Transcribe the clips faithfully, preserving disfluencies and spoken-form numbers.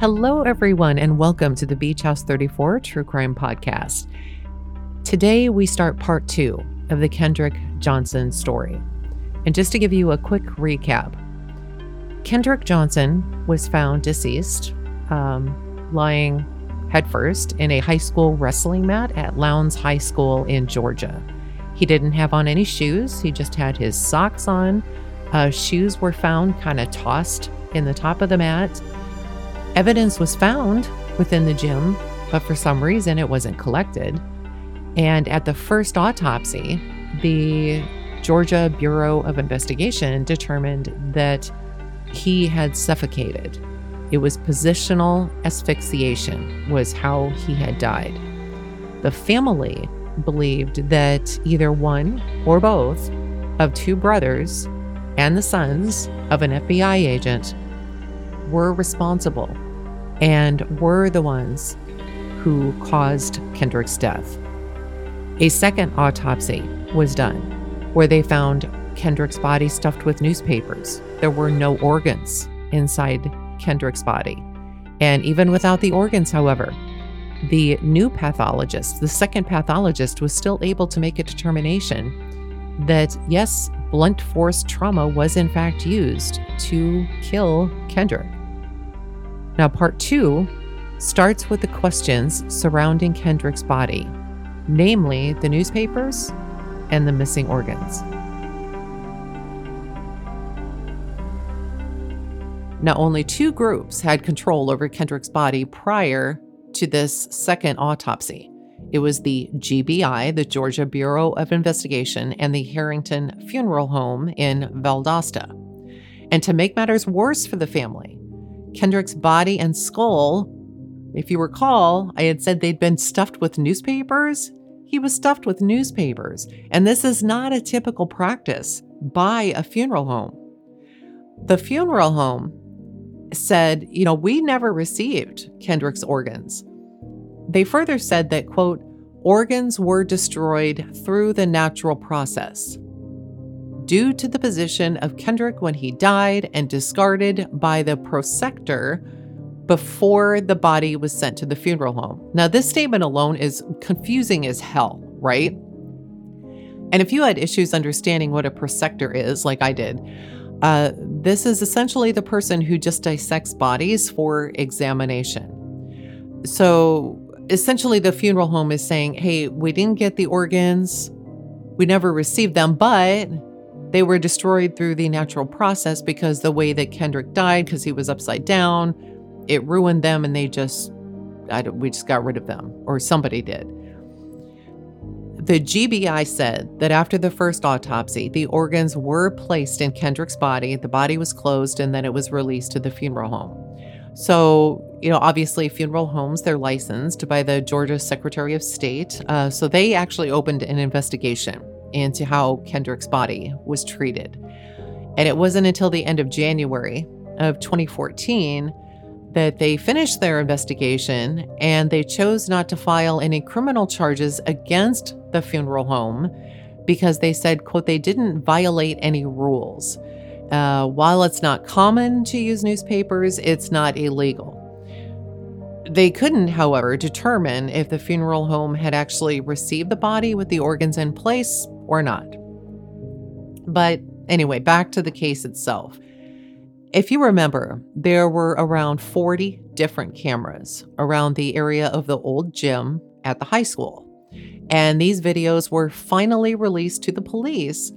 Hello, everyone, and welcome to the Beach House thirty-four True Crime Podcast. Today, we start part two of the Kendrick Johnson story. And just to give you a quick recap, Kendrick Johnson was found deceased, um, lying headfirst in a high school wrestling mat at Lowndes High School in Georgia. He didn't have on any shoes. He just had his socks on. Uh, shoes were found kind of tossed in the top of the mat. Evidence was found within the gym, but for some reason it wasn't collected. And at the first autopsy, the Georgia Bureau of Investigation determined that he had suffocated. It was positional asphyxiation was how he had died. The family believed that either one or both of two brothers and the sons of an F B I agent were responsible and were the ones who caused Kendrick's death. A second autopsy was done where they found Kendrick's body stuffed with newspapers. There were no organs inside Kendrick's body. And even without the organs, however, the new pathologist, the second pathologist, was still able to make a determination that yes, blunt force trauma was in fact used to kill Kendrick. Now, part two starts with the questions surrounding Kendrick's body, namely the newspapers and the missing organs. Now, only two groups had control over Kendrick's body prior to this second autopsy. It was the G B I, the Georgia Bureau of Investigation, and the Harrington Funeral Home in Valdosta. And to make matters worse for the family, Kendrick's body and skull, if you recall, I had said they'd been stuffed with newspapers. He was stuffed with newspapers. And this is not a typical practice by a funeral home. The funeral home said, you know, we never received Kendrick's organs. They further said that, quote, organs were destroyed through the natural process due to the position of Kendrick when he died and discarded by the prosector before the body was sent to the funeral home. Now, this statement alone is confusing as hell, right? And if you had issues understanding what a prosector is, like I did, uh, this is essentially the person who just dissects bodies for examination. So essentially the funeral home is saying, hey, we didn't get the organs. We never received them, but they were destroyed through the natural process because the way that Kendrick died, because he was upside down, it ruined them and they just, I don't, we just got rid of them, or somebody did. The G B I said that after the first autopsy, the organs were placed in Kendrick's body, the body was closed, and then it was released to the funeral home. So, you know, obviously funeral homes, they're licensed by the Georgia Secretary of State. Uh, so they actually opened an investigation into how Kendrick's body was treated. And it wasn't until the end of January of twenty fourteen that they finished their investigation and they chose not to file any criminal charges against the funeral home because they said, quote, they didn't violate any rules. Uh, while it's not common to use newspapers, it's not illegal. They couldn't, however, determine if the funeral home had actually received the body with the organs in place or not. But anyway, back to the case itself. If you remember, there were around forty different cameras around the area of the old gym at the high school. And these videos were finally released to the police,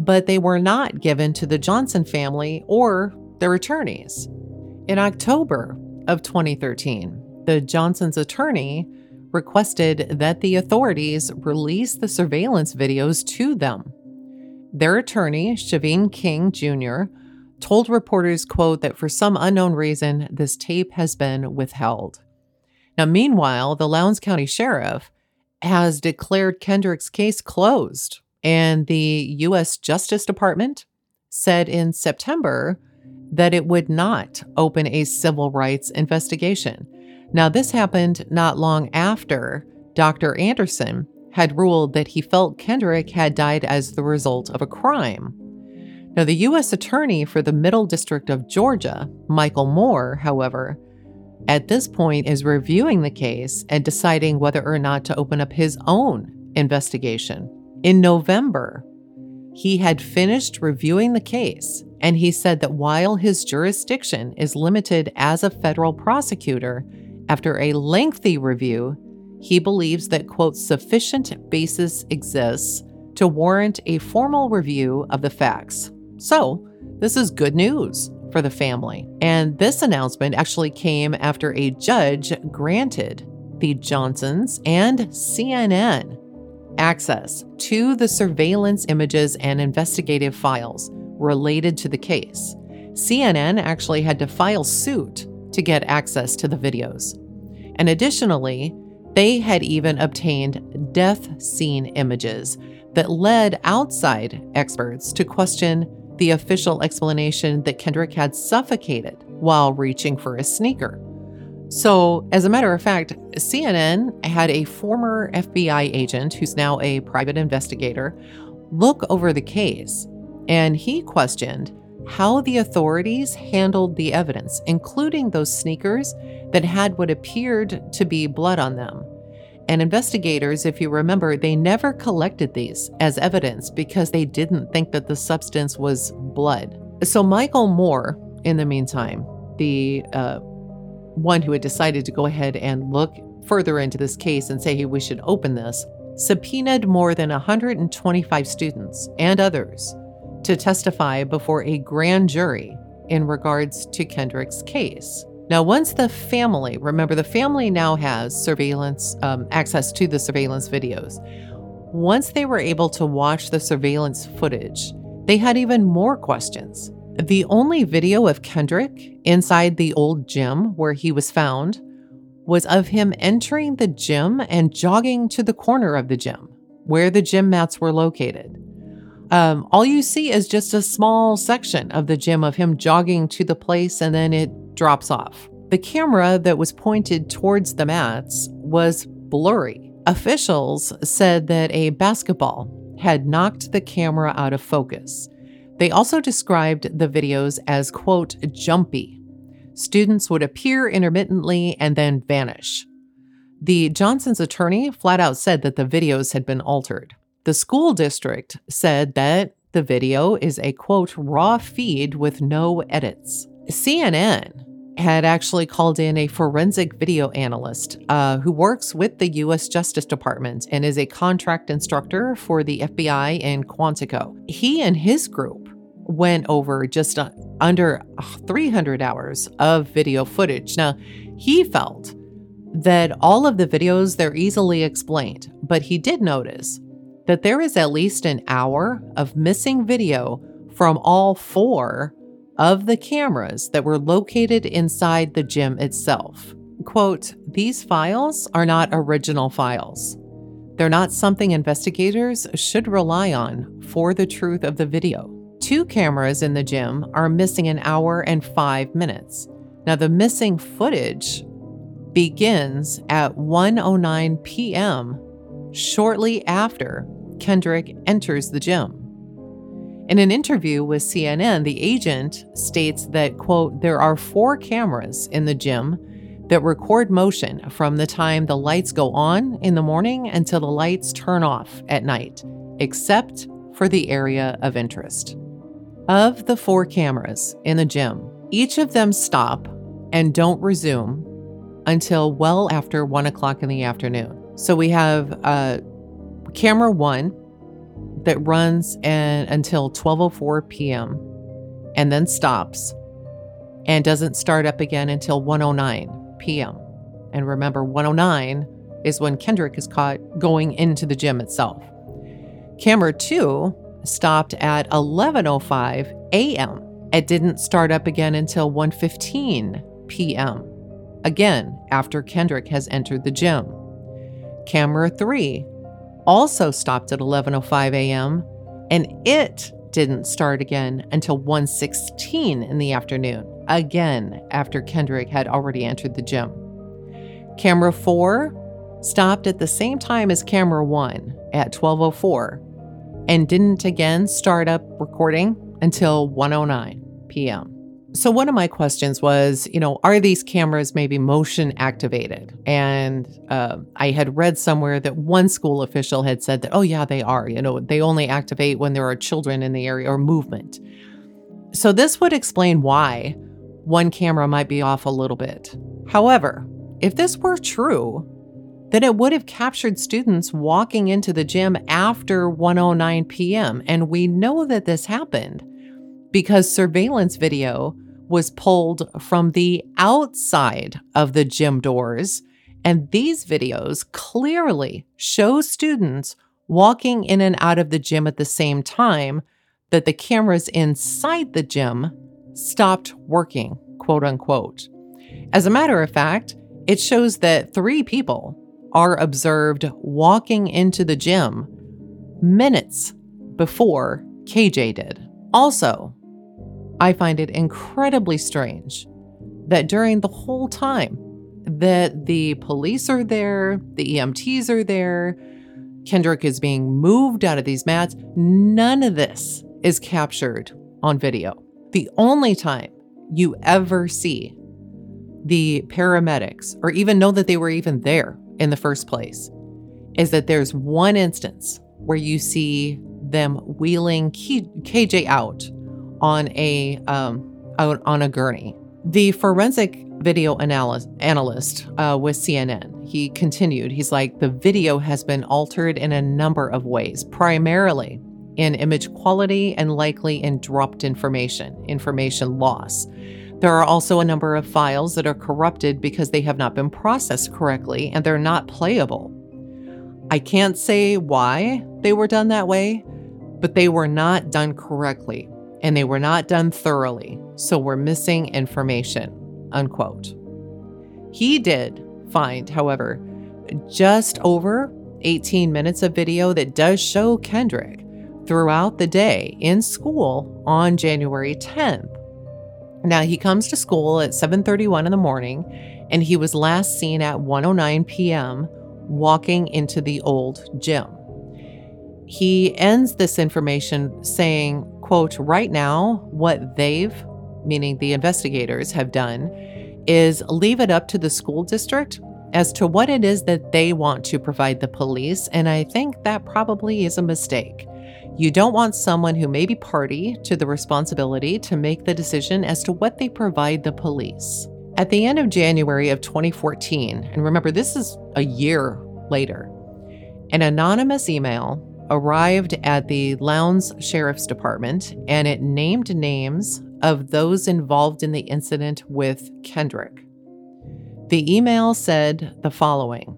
but they were not given to the Johnson family or their attorneys. In October of twenty thirteen, the Johnson's attorney requested that the authorities release the surveillance videos to them. Their attorney, Chevene King Junior, told reporters, quote, that for some unknown reason, this tape has been withheld. Now, meanwhile, the Lowndes County Sheriff has declared Kendrick's case closed, and the U S Justice Department said in September that it would not open a civil rights investigation. Now, this happened not long after Doctor Anderson had ruled that he felt Kendrick had died as the result of a crime. Now, the U S Attorney for the Middle District of Georgia, Michael Moore, however, at this point is reviewing the case and deciding whether or not to open up his own investigation. In November, he had finished reviewing the case, and he said that while his jurisdiction is limited as a federal prosecutor, after a lengthy review, he believes that, quote, sufficient basis exists to warrant a formal review of the facts. So, this is good news for the family. And this announcement actually came after a judge granted the Johnsons and C N N access to the surveillance images and investigative files related to the case. C N N actually had to file suit to get access to the videos. And additionally, they had even obtained death scene images that led outside experts to question the official explanation that Kendrick had suffocated while reaching for a sneaker. So, as a matter of fact, C N N had a former F B I agent, who's now a private investigator, look over the case, and he questioned how the authorities handled the evidence, including those sneakers that had what appeared to be blood on them. And investigators, if you remember, they never collected these as evidence because they didn't think that the substance was blood. So Michael Moore, in the meantime, the uh, one who had decided to go ahead and look further into this case and say, hey, we should open this, subpoenaed more than one hundred twenty-five students and others to testify before a grand jury in regards to Kendrick's case. Now, once the family, remember the family now has surveillance, um, access to the surveillance videos. Once they were able to watch the surveillance footage, they had even more questions. The only video of Kendrick inside the old gym where he was found was of him entering the gym and jogging to the corner of the gym where the gym mats were located. Um, all you see is just a small section of the gym of him jogging to the place, and then it drops off. The camera that was pointed towards the mats was blurry. Officials said that a basketball had knocked the camera out of focus. They also described the videos as, quote, jumpy. Students would appear intermittently and then vanish. The Johnson's attorney flat out said that the videos had been altered. The school district said that the video is a, quote, raw feed with no edits. C N N had actually called in a forensic video analyst uh, who works with the U S Justice Department and is a contract instructor for the F B I in Quantico. He and his group went over just uh, under three hundred hours of video footage. Now, he felt that all of the videos, they're easily explained, but he did notice that there is at least an hour of missing video from all four of the cameras that were located inside the gym itself. Quote, these files are not original files. They're not something investigators should rely on for the truth of the video. Two cameras in the gym are missing an hour and five minutes. Now the missing footage begins at one oh nine p.m. shortly after Kendrick enters the gym. In an interview with C N N, the agent states that, quote, there are four cameras in the gym that record motion from the time the lights go on in the morning until the lights turn off at night, except for the area of interest. Of the four cameras in the gym, each of them stop and don't resume until well after one o'clock in the afternoon. So we have uh, camera one, that runs and until twelve oh four p.m. and then stops and doesn't start up again until one oh nine p.m. And remember, one oh nine is when Kendrick is caught going into the gym itself. Camera two stopped at eleven oh five a.m. It didn't start up again until one fifteen p.m. again after Kendrick has entered the gym. Camera three also stopped at eleven oh five a.m. and it didn't start again until one sixteen in the afternoon, again after Kendrick had already entered the gym. Camera four stopped at the same time as camera one at twelve oh four and didn't again start up recording until one oh nine p.m. So one of my questions was, you know, are these cameras maybe motion activated? And uh, I had read somewhere that one school official had said that, oh, yeah, they are. You know, they only activate when there are children in the area or movement. So this would explain why one camera might be off a little bit. However, if this were true, then it would have captured students walking into the gym after one oh nine p.m. And we know that this happened because surveillance video was pulled from the outside of the gym doors. And these videos clearly show students walking in and out of the gym at the same time that the cameras inside the gym stopped working, quote unquote. As a matter of fact, it shows that three people are observed walking into the gym minutes before K J did. Also, I find it incredibly strange that during the whole time that the police are there, the E M Ts are there, Kendrick is being moved out of these mats, none of this is captured on video. The only time you ever see the paramedics or even know that they were even there in the first place is that there's one instance where you see them wheeling K J out on a um, on a gurney. The forensic video analyst, analyst uh, with C N N, he continued, he's like, the video has been altered in a number of ways, primarily in image quality and likely in dropped information, information loss. There are also a number of files that are corrupted because they have not been processed correctly and they're not playable. I can't say why they were done that way, but they were not done correctly and they were not done thoroughly. So we're missing information, unquote. He did find, however, just over eighteen minutes of video that does show Kendrick throughout the day in school on January tenth. Now, he comes to school at seven thirty-one in the morning, and he was last seen at one oh nine p.m. walking into the old gym. He ends this information saying, quote, right now, what they've, meaning the investigators, have done is leave it up to the school district as to what it is that they want to provide the police, and I think that probably is a mistake. You don't want someone who may be party to the responsibility to make the decision as to what they provide the police. At the end of January of twenty fourteen, and remember this is a year later, an anonymous email arrived at the Lowndes Sheriff's Department and it named names of those involved in the incident with Kendrick. The email said the following,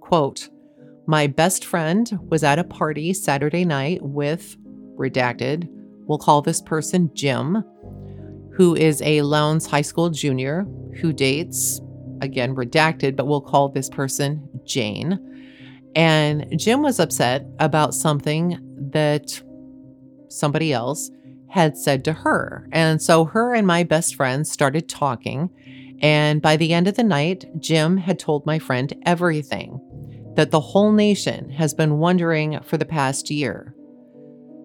quote, my best friend was at a party Saturday night with, redacted, we'll call this person Jim, who is a Lowndes High School junior who dates, again, redacted, but we'll call this person Jane. And Jim was upset about something that somebody else had said to her. And so her and my best friend started talking. And by the end of the night, Jim had told my friend everything that the whole nation has been wondering for the past year.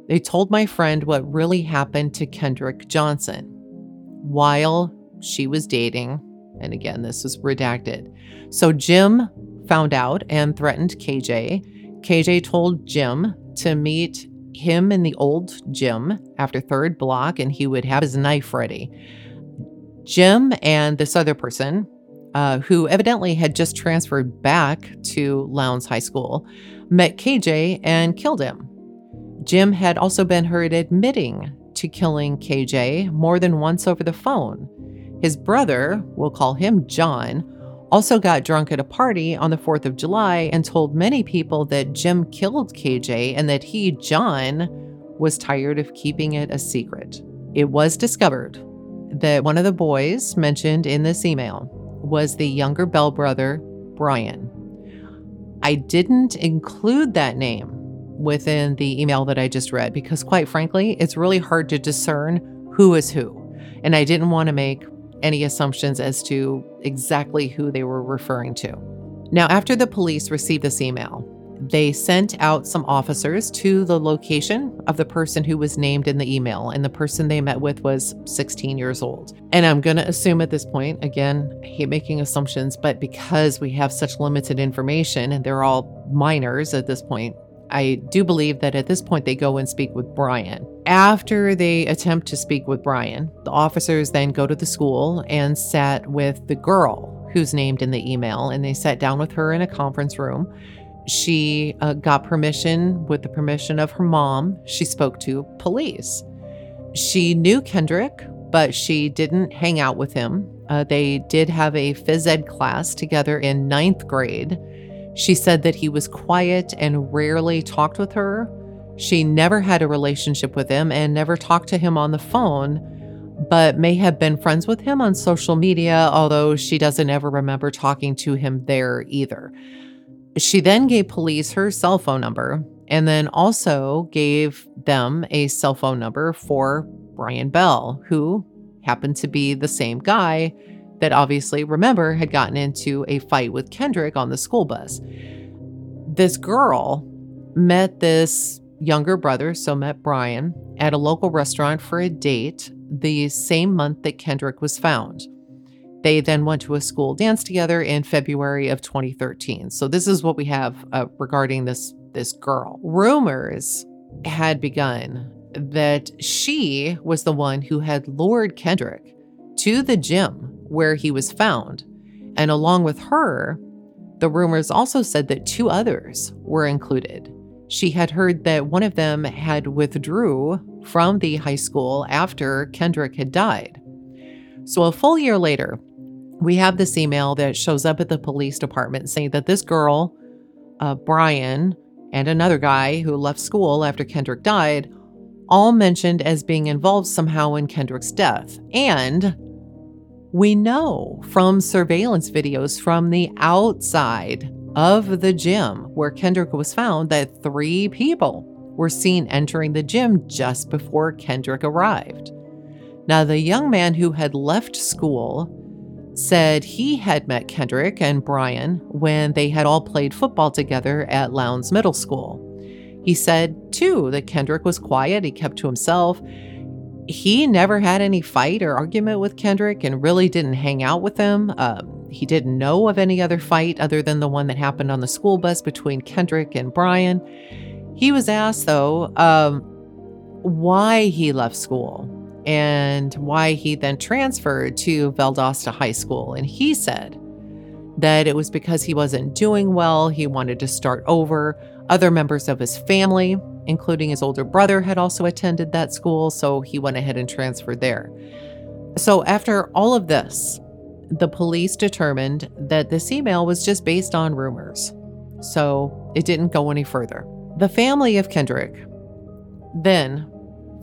They told my friend what really happened to Kendrick Johnson while she was dating. And again, this is redacted. So Jim found out and threatened K J. K J told Jim to meet him in the old gym after third block and he would have his knife ready. Jim and this other person, Uh, who evidently had just transferred back to Lowndes High School, met K J and killed him. Jim had also been heard admitting to killing K J more than once over the phone. His brother, we'll call him John, also got drunk at a party on the fourth of July and told many people that Jim killed K J and that he, John, was tired of keeping it a secret. It was discovered that one of the boys mentioned in this email was the younger Bell brother, Brian. I didn't include that name within the email that I just read because quite frankly, it's really hard to discern who is who. And I didn't want to make any assumptions as to exactly who they were referring to. Now, after the police received this email, they sent out some officers to the location of the person who was named in the email, and the person they met with was sixteen years old. And I'm going to assume at this point, again, I hate making assumptions, but because we have such limited information and they're all minors at this point, I do believe that at this point they go and speak with Brian. After they attempt to speak with Brian, the officers then go to the school and sat with the girl who's named in the email, and they sat down with her in a conference room. She uh, got permission, with the permission of her mom, she spoke to police. She knew Kendrick, but she didn't hang out with him. Uh, they did have a phys ed class together in ninth grade. She said that he was quiet and rarely talked with her. She never had a relationship with him and never talked to him on the phone, but may have been friends with him on social media, although she doesn't ever remember talking to him there either. She then gave police her cell phone number and then also gave them a cell phone number for Brian Bell, who happened to be the same guy that obviously, remember, had gotten into a fight with Kendrick on the school bus. This girl met this younger brother, so met Brian, at a local restaurant for a date the same month that Kendrick was found. They then went to a school dance together in February of twenty thirteen. So this is what we have uh, regarding this, this girl. Rumors had begun that she was the one who had lured Kendrick to the gym where he was found. And along with her, the rumors also said that two others were included. She had heard that one of them had withdrew from the high school after Kendrick had died. So a full year later, we have this email that shows up at the police department saying that this girl, uh, Brian, and another guy who left school after Kendrick died, all mentioned as being involved somehow in Kendrick's death. And we know from surveillance videos from the outside of the gym where Kendrick was found that three people were seen entering the gym just before Kendrick arrived. Now, the young man who had left school said he had met Kendrick and Brian when they had all played football together at Lowndes Middle School. He said, too, that Kendrick was quiet. He kept to himself. He never had any fight or argument with Kendrick and really didn't hang out with him. Um, he didn't know of any other fight other than the one that happened on the school bus between Kendrick and Brian. He was asked, though, um, why he left school and why he then transferred to Valdosta High School. And he said that it was because he wasn't doing well. He wanted to start over. Other members of his family, including his older brother, had also attended that school, so he went ahead and transferred there. So after all of this, the police determined that this email was just based on rumors. So it didn't go any further. The family of Kendrick then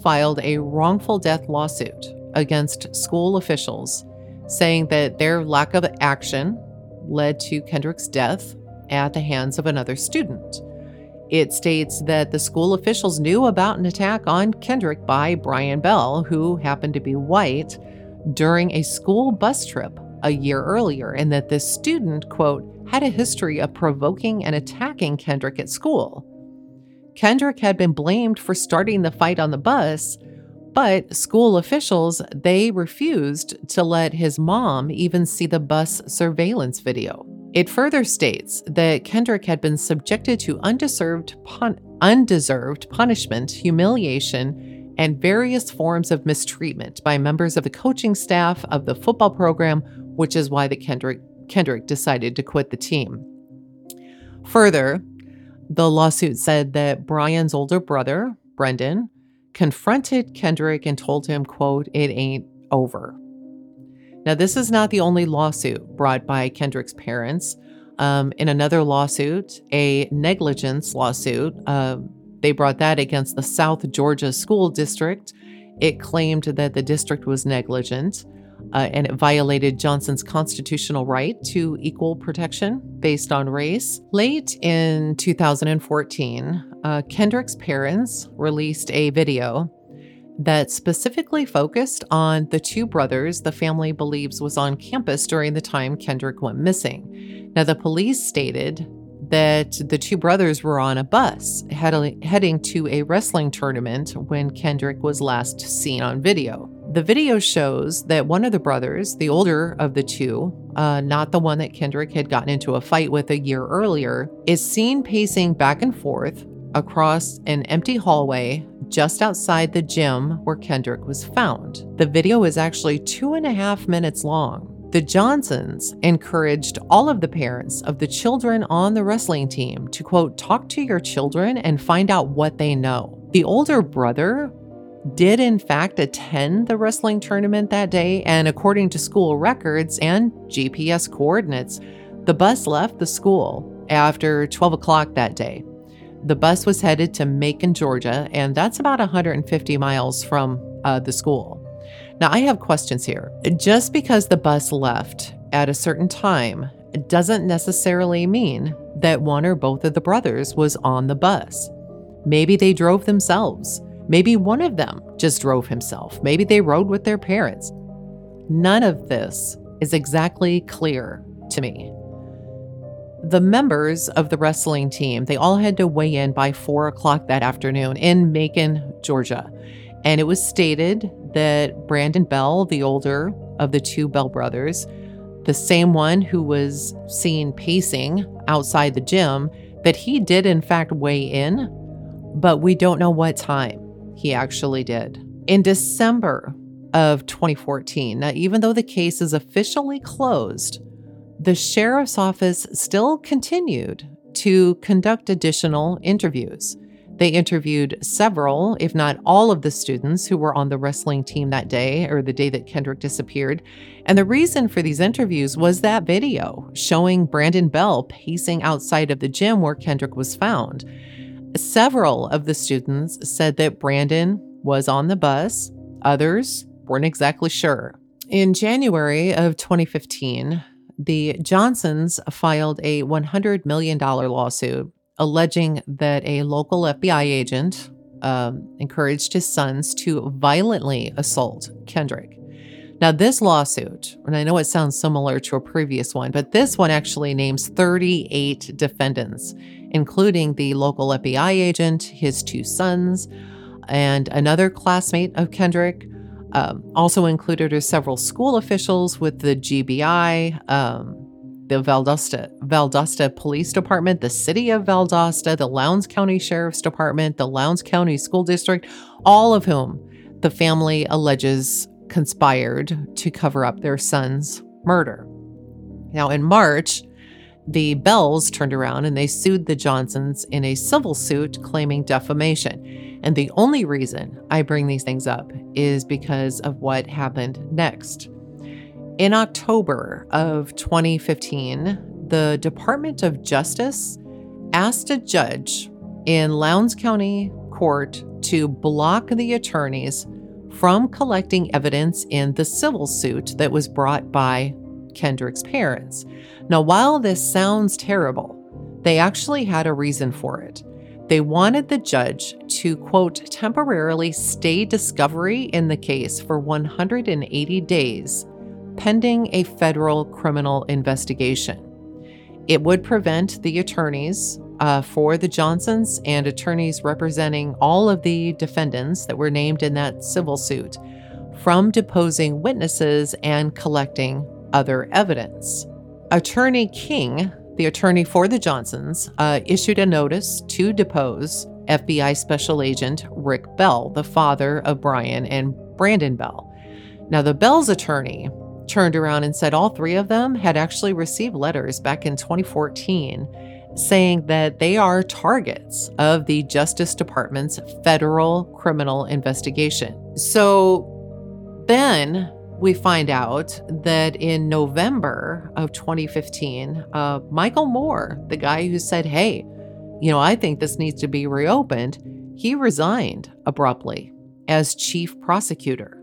filed a wrongful death lawsuit against school officials, saying that their lack of action led to Kendrick's death at the hands of another student. It states that the school officials knew about an attack on Kendrick by Brian Bell, who happened to be white, during a school bus trip a year earlier, and that this student, quote, had a history of provoking and attacking Kendrick at school. Kendrick had been blamed for starting the fight on the bus, but school officials, they refused to let his mom even see the bus surveillance video. It further states that Kendrick had been subjected to undeserved, pun- undeserved punishment, humiliation, and various forms of mistreatment by members of the coaching staff of the football program, which is why the Kendrick, Kendrick decided to quit the team. Further, the lawsuit said that Brian's older brother, Brendan, confronted Kendrick and told him, quote, "It ain't over." Now, this is not the only lawsuit brought by Kendrick's parents. Um, in another lawsuit, a negligence lawsuit, uh, they brought that against the South Georgia School District. It claimed that the district was negligent uh, and it violated Johnson's constitutional right to equal protection based on race. Late in two thousand fourteen, uh, Kendrick's parents released a video that specifically focused on the two brothers the family believes was on campus during the time Kendrick went missing. Now, the police stated that the two brothers were on a bus head- heading to a wrestling tournament when Kendrick was last seen on video. The video shows that one of the brothers, the older of the two, uh, not the one that Kendrick had gotten into a fight with a year earlier, is seen pacing back and forth across an empty hallway just outside the gym where Kendrick was found. The video is actually two and a half minutes long. The Johnsons encouraged all of the parents of the children on the wrestling team to, quote, talk to your children and find out what they know. The older brother did in fact attend the wrestling tournament that day, and according to school records and G P S coordinates, the bus left the school after twelve o'clock that day. The bus was headed to Macon, Georgia, and that's about one hundred fifty miles from uh, the school. Now, I have questions here. Just because the bus left at a certain time doesn't necessarily mean that one or both of the brothers was on the bus. Maybe they drove themselves. Maybe one of them just drove himself. Maybe they rode with their parents. None of this is exactly clear to me. The members of the wrestling team, they all had to weigh in by four o'clock that afternoon in Macon, Georgia. And it was stated that Brandon Bell, the older of the two Bell brothers, the same one who was seen pacing outside the gym, that he did in fact weigh in, but we don't know what time he actually did. In December of twenty fourteen, now even though the case is officially closed, the sheriff's office still continued to conduct additional interviews. They interviewed several, if not all, of the students who were on the wrestling team that day, or the day that Kendrick disappeared. And the reason for these interviews was that video showing Brandon Bell pacing outside of the gym where Kendrick was found. Several of the students said that Brandon was on the bus. Others weren't exactly sure. In January of twenty fifteen, the Johnsons filed a one hundred million dollars lawsuit alleging that a local F B I agent um, encouraged his sons to violently assault Kendrick. Now, this lawsuit, and I know it sounds similar to a previous one, but this one actually names thirty-eight defendants, including the local F B I agent, his two sons, and another classmate of Kendrick. Um, also included are several school officials with the G B I, um, the Valdosta, Valdosta Police Department, the City of Valdosta, the Lowndes County Sheriff's Department, the Lowndes County School District, all of whom the family alleges conspired to cover up their son's murder. Now, in March, the Bells turned around and they sued the Johnsons in a civil suit claiming defamation. And the only reason I bring these things up is because of what happened next. In October of twenty fifteen, the Department of Justice asked a judge in Lowndes County Court to block the attorneys from collecting evidence in the civil suit that was brought by Kendrick's parents. Now, while this sounds terrible, they actually had a reason for it. They wanted the judge to, quote, temporarily stay discovery in the case for one hundred eighty days, pending a federal criminal investigation. It would prevent the attorneys uh, for the Johnsons and attorneys representing all of the defendants that were named in that civil suit from deposing witnesses and collecting other evidence. Attorney King, the attorney for the Johnsons, uh, issued a notice to depose F B I Special Agent Rick Bell, the father of Brian and Brandon Bell. Now, the Bell's attorney turned around and said all three of them had actually received letters back in twenty fourteen saying that they are targets of the Justice Department's federal criminal investigation. So then we find out that in November of twenty fifteen, uh, Michael Moore, the guy who said, hey, you know, I think this needs to be reopened, he resigned abruptly as chief prosecutor.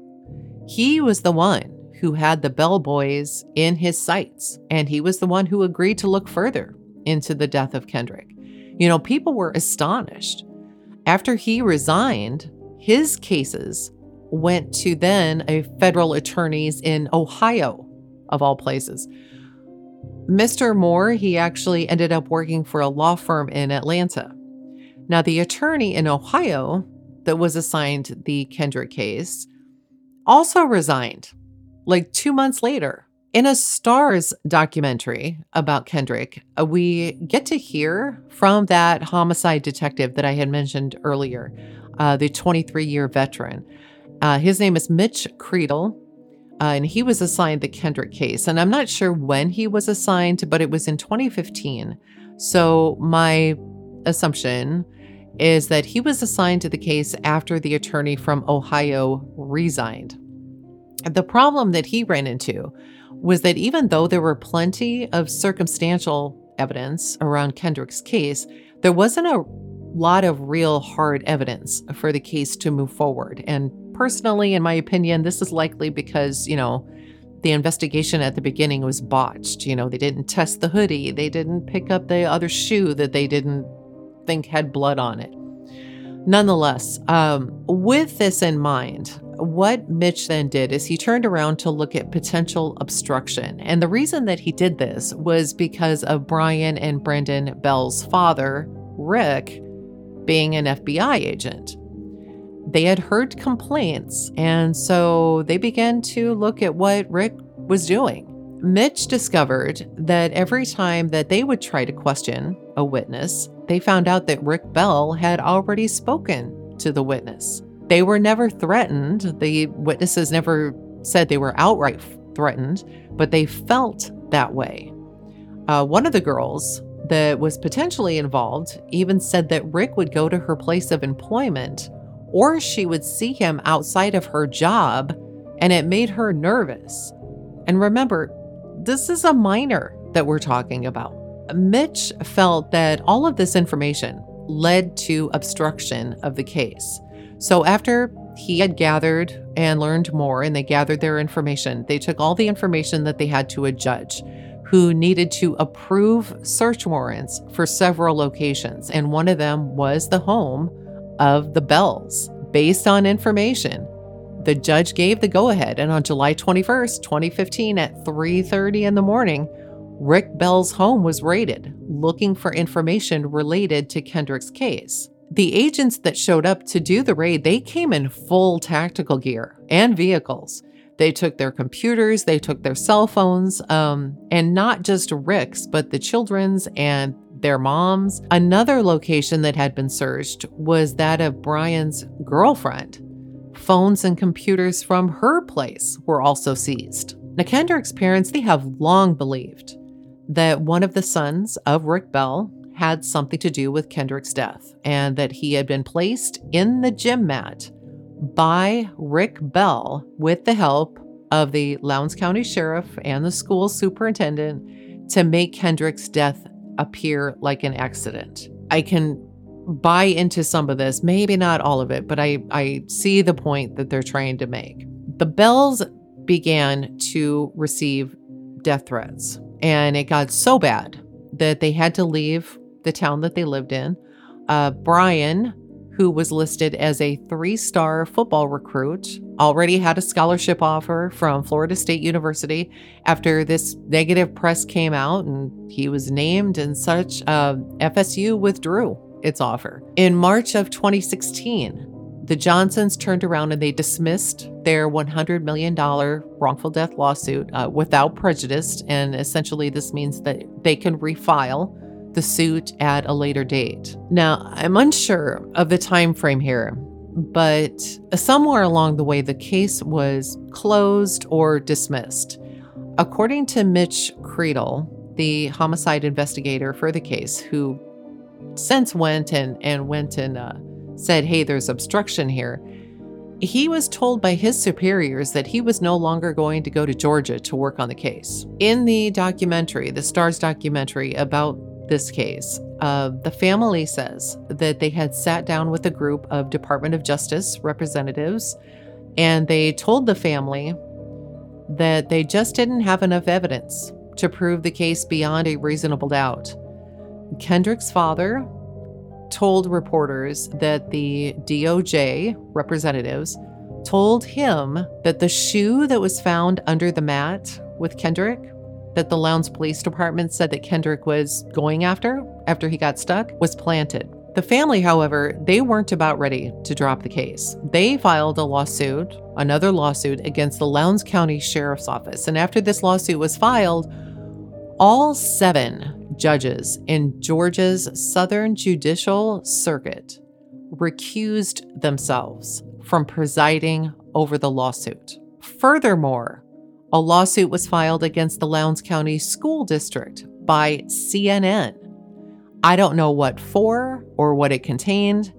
He was the one who had the Bell boys in his sights, and he was the one who agreed to look further into the death of Kendrick. You know, people were astonished. After he resigned, his cases went to then a federal attorneys in Ohio, of all places. Mister Moore, he actually ended up working for a law firm in Atlanta. Now, the attorney in Ohio that was assigned the Kendrick case also resigned like two months later. In a Starz documentary about Kendrick, we get to hear from that homicide detective that I had mentioned earlier, uh, the twenty-three-year veteran. Uh, his name is Mitch Creedle, uh, and he was assigned the Kendrick case. And I'm not sure when he was assigned, but it was in twenty fifteen. So my assumption is that he was assigned to the case after the attorney from Ohio resigned. The problem that he ran into was that even though there were plenty of circumstantial evidence around Kendrick's case, there wasn't a lot of real hard evidence for the case to move forward. And personally, in my opinion, this is likely because, you know, the investigation at the beginning was botched. You know, they didn't test the hoodie. They didn't pick up the other shoe that they didn't think had blood on it. Nonetheless, um, with this in mind, what Mitch then did is he turned around to look at potential obstruction. And the reason that he did this was because of Brian and Brandon Bell's father, Rick, being an F B I agent. They had heard complaints, and so they began to look at what Rick was doing. Mitch discovered that every time that they would try to question a witness, they found out that Rick Bell had already spoken to the witness. They were never threatened. The witnesses never said they were outright threatened, but they felt that way. Uh, one of the girls that was potentially involved even said that Rick would go to her place of employment, or she would see him outside of her job, and it made her nervous. And remember, this is a minor that we're talking about. Mitch felt that all of this information led to obstruction of the case. So after he had gathered and learned more and they gathered their information, they took all the information that they had to a judge who needed to approve search warrants for several locations. And one of them was the home of the Bells. Based on information, the judge gave the go-ahead. And on July twenty-first, twenty fifteen at three thirty in the morning, Rick Bell's home was raided, looking for information related to Kendrick's case. The agents that showed up to do the raid, they came in full tactical gear and vehicles. They took their computers, they took their cell phones, um, and not just Rick's, but the children's and their mom's. Another location that had been searched was that of Brian's girlfriend. Phones and computers from her place were also seized. Now, Kendrick's parents, they have long believed that one of the sons of Rick Bell had something to do with Kendrick's death, and that he had been placed in the gym mat by Rick Bell with the help of the Lowndes County Sheriff and the school superintendent to make Kendrick's death appear like an accident. I can buy into some of this, maybe not all of it, but I, I see the point that they're trying to make. The Bells began to receive death threats, and it got so bad that they had to leave the town that they lived in. Uh, Brian, who was listed as a three-star football recruit, already had a scholarship offer from Florida State University. After this negative press came out and he was named and such, uh, F S U withdrew its offer. In March of twenty sixteen, the Johnsons turned around and they dismissed their one hundred million dollars wrongful death lawsuit uh, without prejudice. And essentially this means that they can refile the suit at a later date. Now, I'm unsure of the time frame here, but somewhere along the way, the case was closed or dismissed. According to Mitch Creedle, the homicide investigator for the case, who since went and, and went and uh, said, hey, there's obstruction here. He was told by his superiors that he was no longer going to go to Georgia to work on the case. In the documentary, the Starz documentary about this case, uh, the family says that they had sat down with a group of Department of Justice representatives, and they told the family that they just didn't have enough evidence to prove the case beyond a reasonable doubt. Kendrick's father told reporters that the D O J representatives told him that the shoe that was found under the mat with Kendrick that the Lowndes Police Department said that Kendrick was going after, after he got stuck, was planted. The family, however, they weren't about ready to drop the case. They filed a lawsuit, another lawsuit, against the Lowndes County Sheriff's Office. And after this lawsuit was filed, all seven judges in Georgia's Southern Judicial Circuit recused themselves from presiding over the lawsuit. Furthermore, a lawsuit was filed against the Lowndes County School District by C N N. I don't know what for or what it contained,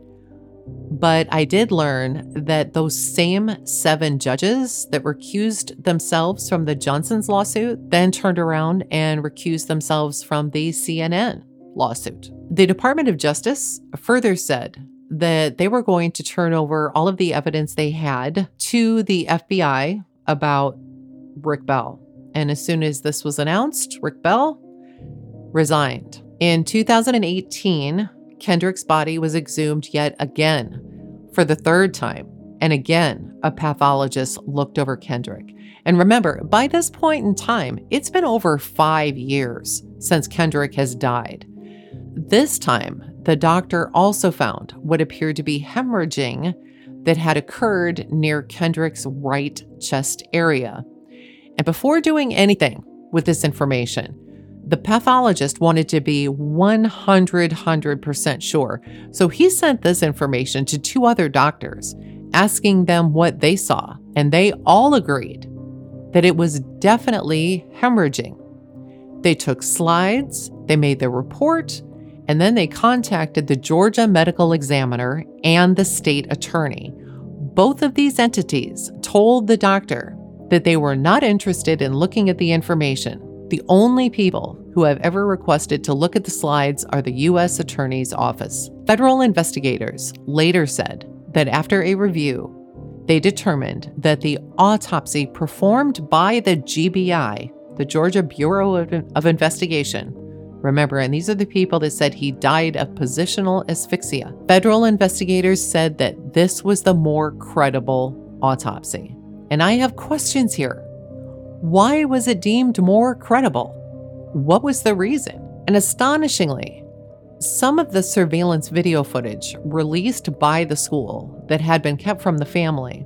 but I did learn that those same seven judges that recused themselves from the Johnson's lawsuit then turned around and recused themselves from the C N N lawsuit. The Department of Justice further said that they were going to turn over all of the evidence they had to the F B I about Rick Bell. And as soon as this was announced, Rick Bell resigned. In two thousand eighteen, Kendrick's body was exhumed yet again for the third time. And again, a pathologist looked over Kendrick. And remember, by this point in time, it's been over five years since Kendrick has died. This time, the doctor also found what appeared to be hemorrhaging that had occurred near Kendrick's right chest area. And before doing anything with this information, the pathologist wanted to be one hundred percent sure. So he sent this information to two other doctors, asking them what they saw. And they all agreed that it was definitely hemorrhaging. They took slides, they made their report, and then they contacted the Georgia Medical Examiner and the state attorney. Both of these entities told the doctor that they were not interested in looking at the information. The only people who have ever requested to look at the slides are the U S Attorney's Office. Federal investigators later said that after a review, they determined that the autopsy performed by the G B I, the Georgia Bureau of Investigation, remember, and these are the people that said he died of positional asphyxia. Federal investigators said that this was the more credible autopsy. And I have questions here. Why was it deemed more credible? What was the reason? And astonishingly, some of the surveillance video footage released by the school that had been kept from the family,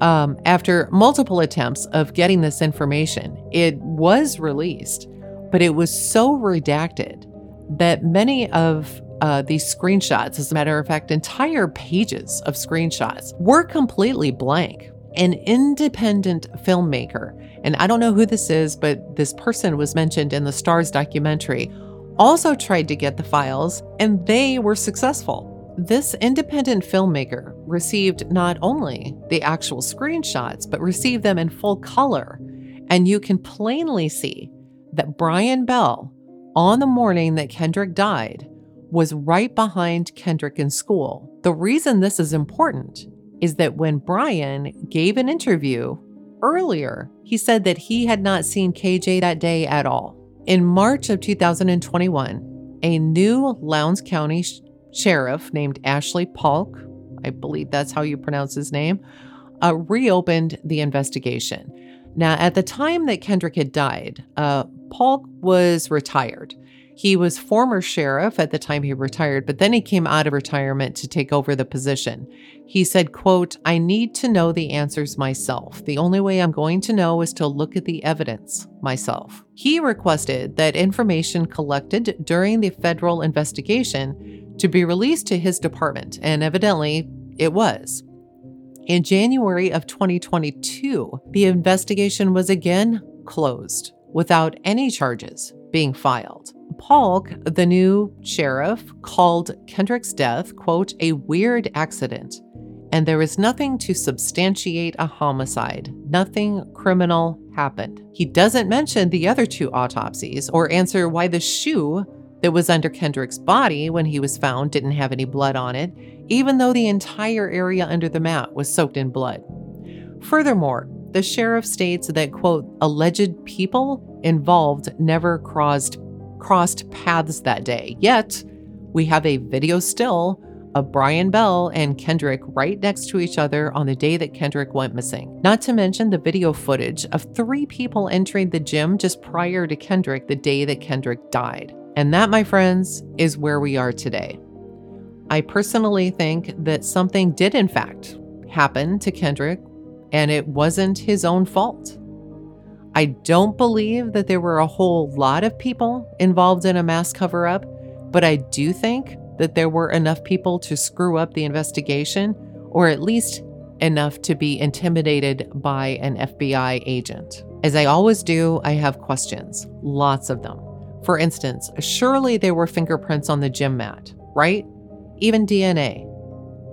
um, after multiple attempts of getting this information, it was released, but it was so redacted that many of Uh, these screenshots, as a matter of fact, entire pages of screenshots, were completely blank. An independent filmmaker, and I don't know who this is, but this person was mentioned in the Starz documentary, also tried to get the files, and they were successful. This independent filmmaker received not only the actual screenshots, but received them in full color. And you can plainly see that Brian Bell, on the morning that Kendrick died, was right behind Kendrick in school. The reason this is important is that when Brian gave an interview earlier, he said that he had not seen K J that day at all. In March of two thousand twenty-one, a new Lowndes County sh- sheriff named Ashley Polk, I believe that's how you pronounce his name, uh, reopened the investigation. Now, at the time that Kendrick had died, uh, Polk was retired. He was former sheriff at the time he retired, but then he came out of retirement to take over the position. He said, quote, "I need to know the answers myself. The only way I'm going to know is to look at the evidence myself." He requested that information collected during the federal investigation to be released to his department, and evidently it was. In January of twenty twenty-two, the investigation was again closed without any charges being filed. Polk, the new sheriff, called Kendrick's death, quote, "a weird accident, and there is nothing to substantiate a homicide. Nothing criminal happened." He doesn't mention the other two autopsies or answer why the shoe that was under Kendrick's body when he was found didn't have any blood on it, even though the entire area under the mat was soaked in blood. Furthermore, the sheriff states that, quote, "alleged people involved never crossed crossed paths that day. Yet, we have a video still of Brian Bell and Kendrick right next to each other on the day that Kendrick went missing. Not to mention the video footage of three people entering the gym just prior to Kendrick the day that Kendrick died. And that, my friends, is where we are today. I personally think that something did in fact happen to Kendrick, and it wasn't his own fault. I don't believe that there were a whole lot of people involved in a mass cover-up, but I do think that there were enough people to screw up the investigation, or at least enough to be intimidated by an F B I agent. As I always do, I have questions, lots of them. For instance, surely there were fingerprints on the gym mat, right? Even D N A.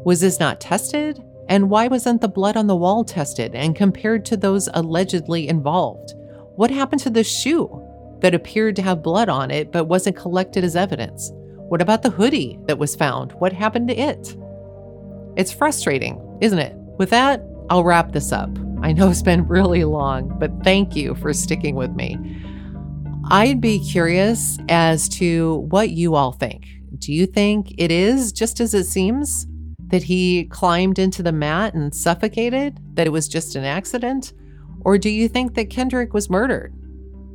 Was this not tested? And why wasn't the blood on the wall tested and compared to those allegedly involved? What happened to the shoe that appeared to have blood on it but wasn't collected as evidence? What about the hoodie that was found? What happened to it? It's frustrating, isn't it? With that, I'll wrap this up. I know it's been really long, but thank you for sticking with me. I'd be curious as to what you all think. Do you think it is just as it seems, that he climbed into the mat and suffocated, that it was just an accident? Or do you think that Kendrick was murdered?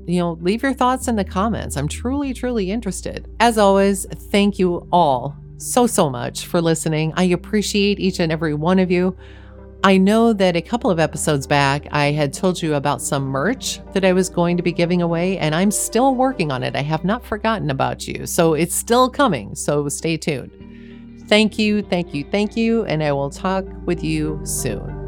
You know, leave your thoughts in the comments. I'm truly, truly interested. As always, thank you all so, so much for listening. I appreciate each and every one of you. I know that a couple of episodes back, I had told you about some merch that I was going to be giving away, and I'm still working on it. I have not forgotten about you, so it's still coming, so stay tuned. Thank you, thank you, thank you, and I will talk with you soon.